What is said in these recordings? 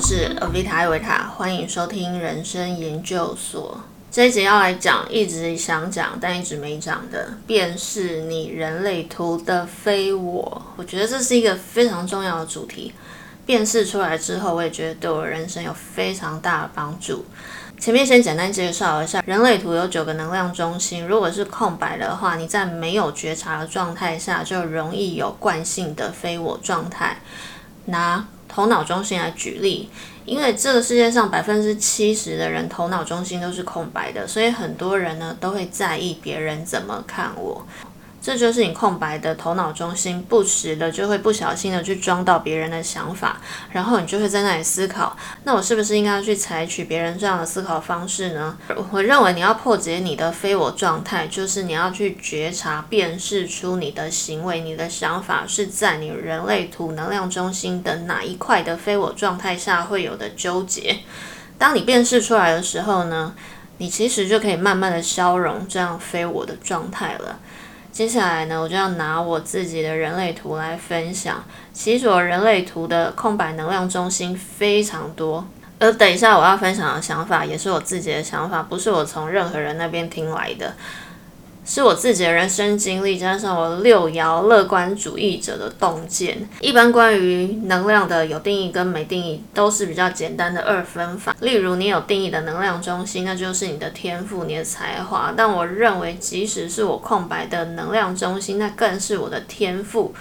我是艾薇塔，欢迎收听人生研究所。这一集要来讲一直想讲但一直没讲的，便是你人类图的非我。我觉得这是一个非常重要的主题，辨识出来之后，我也觉得对我人生有非常大的帮助。前面先简单介绍一下，人类图有9个能量中心，如果是空白的话，你在没有觉察的状态下就容易有惯性的非我状态。拿头脑中心来举例，因为这个世界上70%的人头脑中心都是空白的，所以很多人呢都会在意别人怎么看我。这就是你空白的头脑中心不时的就会不小心的去装到别人的想法，然后你就会在那里思考，那我是不是应该去采取别人这样的思考方式呢？我认为你要破解你的非我状态，就是你要去觉察辨识出你的行为你的想法是在你人类图能量中心的哪一块的非我状态下会有的纠结。当你辨识出来的时候呢，你其实就可以慢慢的消融这样非我的状态了。接下来呢，我就要拿我自己的人类图来分享。其实我人类图的空白能量中心非常多，而等一下我要分享的想法也是我自己的想法，不是我从任何人那边听来的，是我自己的人生经历，加上我6爻乐观主义者的洞见。一般关于能量的有定义跟没定义都是比较简单的2分法，例如你有定义的能量中心，那就是你的天赋你的才华，但我认为即使是我空白的能量中心，那更是我的天赋，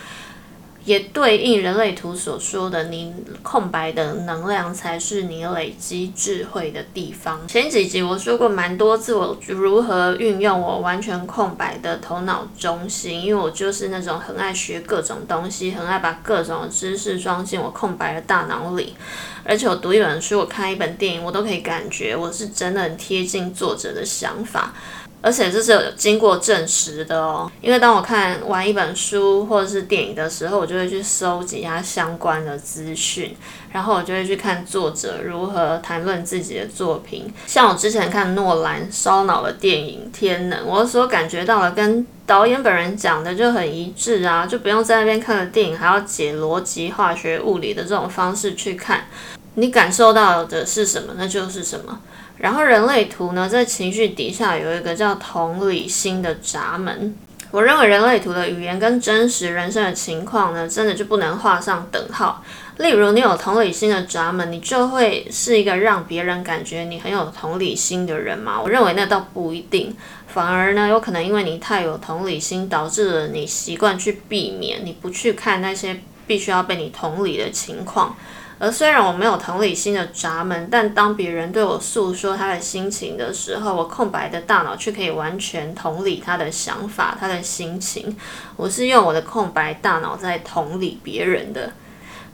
也对应人类图所说的你空白的能量才是你累积智慧的地方。前几集我说过蛮多次我如何运用我完全空白的头脑中心，因为我就是那种很爱学各种东西，很爱把各种知识装进我空白的大脑里，而且我读一本书我看一本电影我都可以感觉我是真的很贴近作者的想法，而且这是有经过证实的哦。因为当我看完一本书或者是电影的时候，我就会去搜集它相关的资讯，然后我就会去看作者如何谈论自己的作品。像我之前看诺兰烧脑的电影《天能》，我所感觉到了跟导演本人讲的就很一致啊，就不用在那边看了电影还要解逻辑化学物理的这种方式去看，你感受到的是什么那就是什么。然后人类图呢，在情绪底下有一个叫同理心的闸门。我认为人类图的语言跟真实人生的情况呢，真的就不能画上等号。例如你有同理心的闸门，你就会是一个让别人感觉你很有同理心的人嘛？我认为那倒不一定，反而呢，有可能因为你太有同理心，导致了你习惯去避免，你不去看那些必须要被你同理的情况。而虽然我没有同理心的闸门，但当别人对我诉说他的心情的时候，我空白的大脑却可以完全同理他的想法他的心情。我是用我的空白大脑在同理别人的，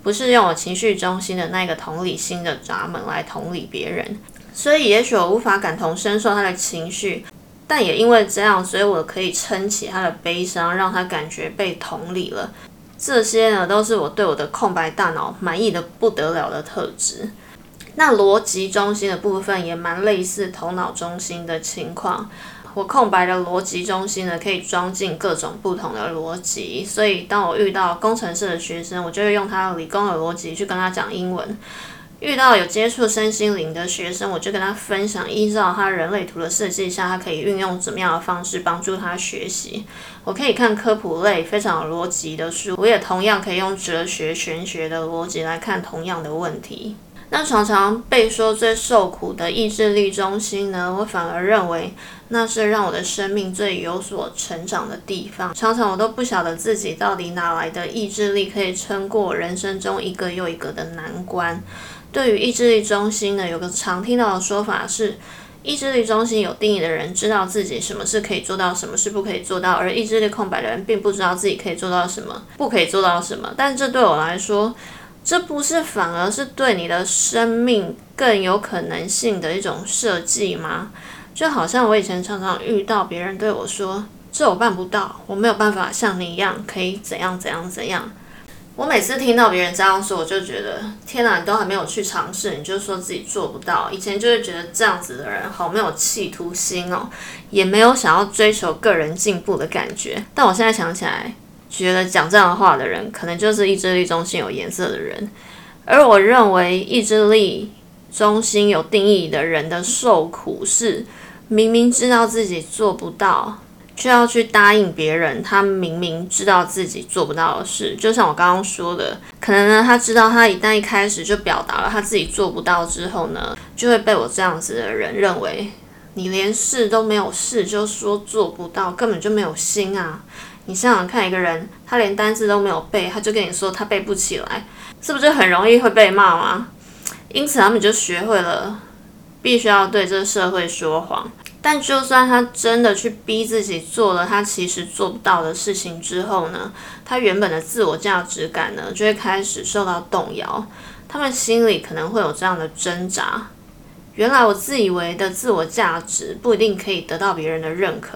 不是用我情绪中心的那个同理心的闸门来同理别人。所以也许我无法感同身受他的情绪，但也因为这样，所以我可以撑起他的悲伤，让他感觉被同理了。这些呢，都是我对我的空白大脑满意的不得了的特质。那逻辑中心的部分也蛮类似头脑中心的情况。我空白的逻辑中心呢，可以装进各种不同的逻辑，所以当我遇到工程师的学生，我就会用他理工的逻辑去跟他讲英文；遇到有接触身心灵的学生，我就跟他分享依照他人类图的设计下，他可以运用怎么样的方式帮助他学习。我可以看科普类非常有逻辑的书，我也同样可以用哲学玄学的逻辑来看同样的问题。那常常被说最受苦的意志力中心呢，我反而认为那是让我的生命最有所成长的地方。常常我都不晓得自己到底哪来的意志力可以撑过我人生中一个又一个的难关。对于意志力中心呢，有个常听到的说法是，意志力中心有定义的人知道自己什么是可以做到，什么是不可以做到，而意志力空白的人并不知道自己可以做到什么，不可以做到什么。但这对我来说，这不是反而是对你的生命更有可能性的一种设计吗？就好像我以前常常遇到别人对我说，这我办不到，我没有办法像你一样可以怎样怎样怎样。我每次听到别人这样说，我就觉得天哪，你都还没有去尝试你就说自己做不到。以前就会觉得这样子的人好没有企图心哦，也没有想要追求个人进步的感觉。但我现在想起来，觉得讲这样的话的人可能就是意志力中心有颜色的人。而我认为意志力中心有定义的人的受苦是明明知道自己做不到，却要去答应别人他明明知道自己做不到的事。就像我刚刚说的，可能呢他知道他一旦一开始就表达了他自己做不到之后呢，就会被我这样子的人认为你连试都没有试就说做不到，根本就没有心啊。你想想看，一个人他连单字都没有背，他就跟你说他背不起来，是不是很容易会被骂吗？因此他们就学会了必须要对这社会说谎。但就算他真的去逼自己做了他其实做不到的事情之后呢，他原本的自我价值感呢就会开始受到动摇。他们心里可能会有这样的挣扎，原来我自以为的自我价值不一定可以得到别人的认可，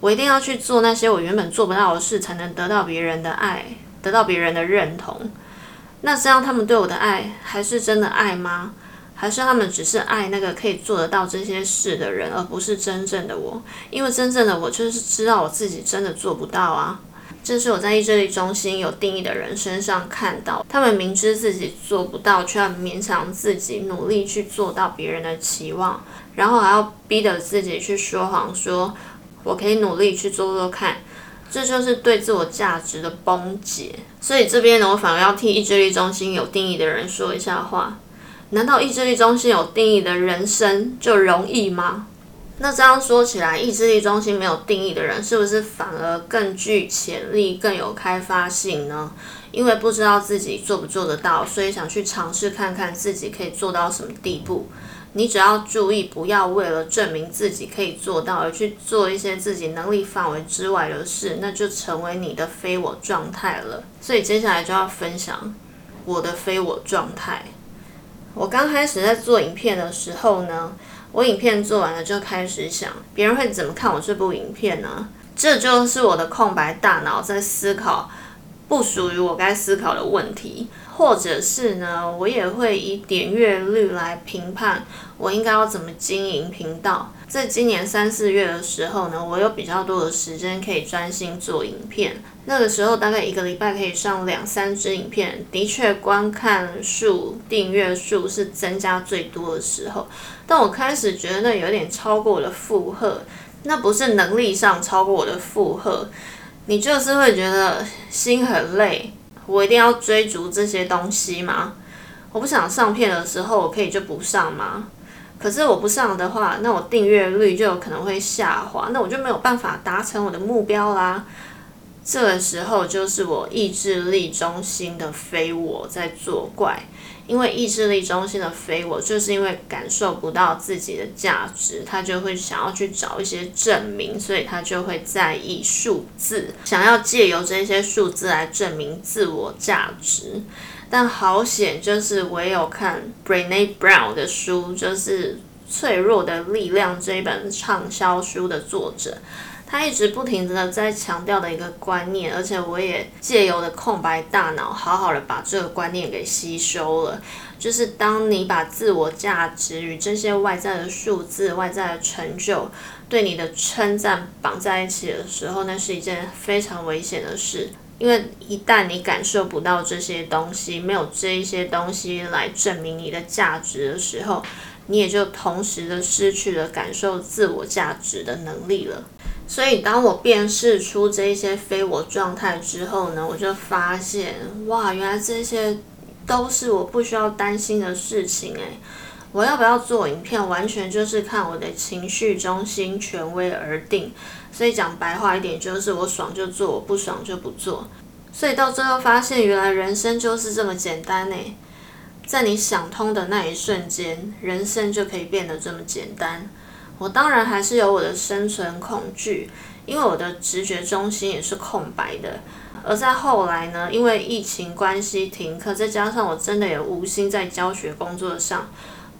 我一定要去做那些我原本做不到的事才能得到别人的爱，得到别人的认同。那这样他们对我的爱还是真的爱吗？还是他们只是爱那个可以做得到这些事的人，而不是真正的我？因为真正的我就是知道我自己真的做不到啊。这是我在意志力中心有定义的人身上看到，他们明知自己做不到，却要勉强自己努力去做到别人的期望，然后还要逼着自己去说谎，说我可以努力去做做看。这就是对自我价值的崩解。所以这边呢，我反而要替意志力中心有定义的人说一下话。难道意志力中心有定义的人生就容易吗？那这样说起来，意志力中心没有定义的人是不是反而更具潜力、更有开发性呢？因为不知道自己做不做得到，所以想去尝试看看自己可以做到什么地步。你只要注意，不要为了证明自己可以做到而去做一些自己能力范围之外的事，那就成为你的非我状态了。所以接下来就要分享我的非我状态。我刚开始在做影片的时候呢，我影片做完了就开始想别人会怎么看我这部影片呢？这就是我的空白大脑在思考不属于我该思考的问题，或者是呢，我也会以点阅率来评判我应该要怎么经营频道。在今年3、4月的时候呢，我有比较多的时间可以专心做影片，那个时候大概一个礼拜可以上2、3支影片，的确观看数、订阅数是增加最多的时候，但我开始觉得那有点超过我的负荷，那不是能力上超过我的负荷，你就是会觉得心很累，我一定要追逐这些东西吗？我不想上片的时候，我可以就不上吗？可是我不上的话，那我订阅率就有可能会下滑，那我就没有办法达成我的目标啦。这个时候就是我意志力中心的非我在作怪，因为意志力中心的非我就是因为感受不到自己的价值，他就会想要去找一些证明，所以他就会在意数字，想要借由这些数字来证明自我价值。但好险，就是我也有看 Brene Brown 的书，就是《脆弱的力量》这一本畅销书的作者，他一直不停的在强调的一个观念，而且我也借由的空白大脑好好的把这个观念给吸收了，就是当你把自我价值与这些外在的数字、外在的成就、对你的称赞绑在一起的时候，那是一件非常危险的事。因为一旦你感受不到这些东西，没有这一些东西来证明你的价值的时候，你也就同时的失去了感受自我价值的能力了。所以当我辨识出这一些非我状态之后呢，我就发现，哇，原来这些都是我不需要担心的事情欸。我要不要做影片完全就是看我的情绪中心权威而定，所以讲白话一点就是我爽就做，我不爽就不做。所以到最后发现，原来人生就是这么简单欸。在你想通的那一瞬间，人生就可以变得这么简单。我当然还是有我的生存恐惧，因为我的直觉中心也是空白的。而在后来呢，因为疫情关系停课，再加上我真的也无心在教学工作上，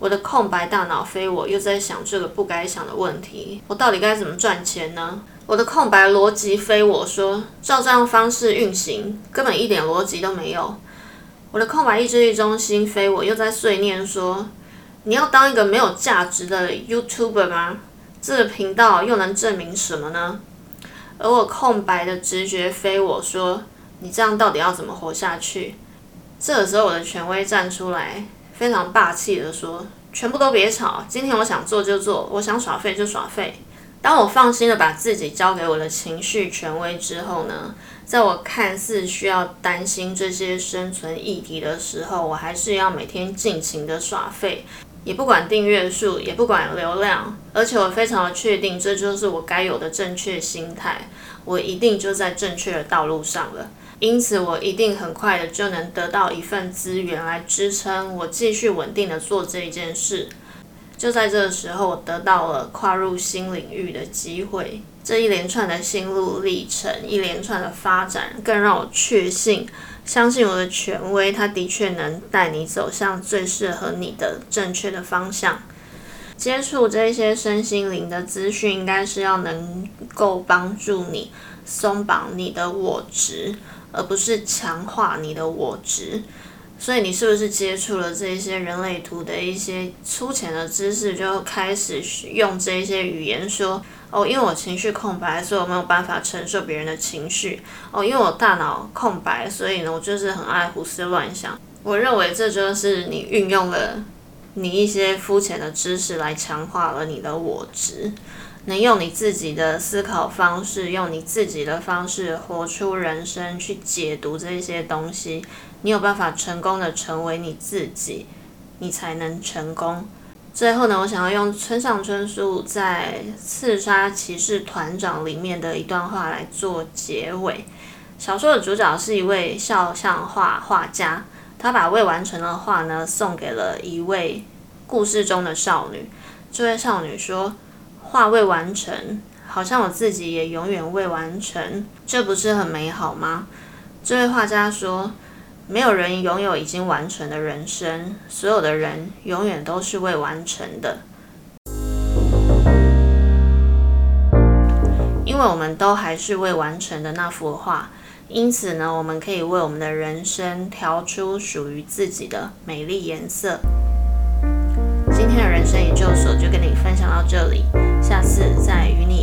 我的空白大脑非我又在想这个不该想的问题，我到底该怎么赚钱呢？我的空白逻辑非我说，照这样方式运行，根本一点逻辑都没有。我的空白意志力中心非我又在碎念说，你要当一个没有价值的 YouTuber 吗？这个频道又能证明什么呢？而我空白的直觉非我说，你这样到底要怎么活下去？这个时候我的权威站出来，非常霸气的说，全部都别吵，今天我想做就做，我想耍废就耍废。当我放心的把自己交给我的情绪权威之后呢，在我看似需要担心这些生存议题的时候，我还是要每天尽情的耍废，也不管订阅数，也不管流量，而且我非常的确定这就是我该有的正确心态，我一定就在正确的道路上了。因此我一定很快的就能得到一份资源来支撑我继续稳定的做这一件事。就在这个时候，我得到了跨入新领域的机会。这一连串的心路历程，一连串的发展，更让我确信，相信我的权威，他的确能带你走向最适合你的正确的方向。接触这些身心灵的资讯，应该是要能够帮助你松绑你的我执，而不是强化你的我执。所以你是不是接触了这些人类图的一些粗浅的知识，就开始用这些语言说，哦，因为我情绪空白，所以我没有办法承受别人的情绪，哦，因为我大脑空白，所以呢，我就是很爱胡思乱想。我认为这就是你运用了你一些肤浅的知识来强化了你的我执。能用你自己的思考方式，用你自己的方式活出人生，去解读这些东西，你有办法成功的成为你自己，你才能成功。最后呢，我想要用村上春树在《刺杀骑士团长》里面的一段话来做结尾。小说的主角是一位肖像画画家，他把未完成的画呢送给了一位故事中的少女。这位少女说，画未完成，好像我自己也永远未完成，这不是很美好吗？这位画家说，没有人拥有已经完成的人生，所有的人永远都是未完成的。因为我们都还是未完成的那幅画，因此呢，我们可以为我们的人生调出属于自己的美丽颜色。今天的人生研究所就跟你分享到这里，下次再与你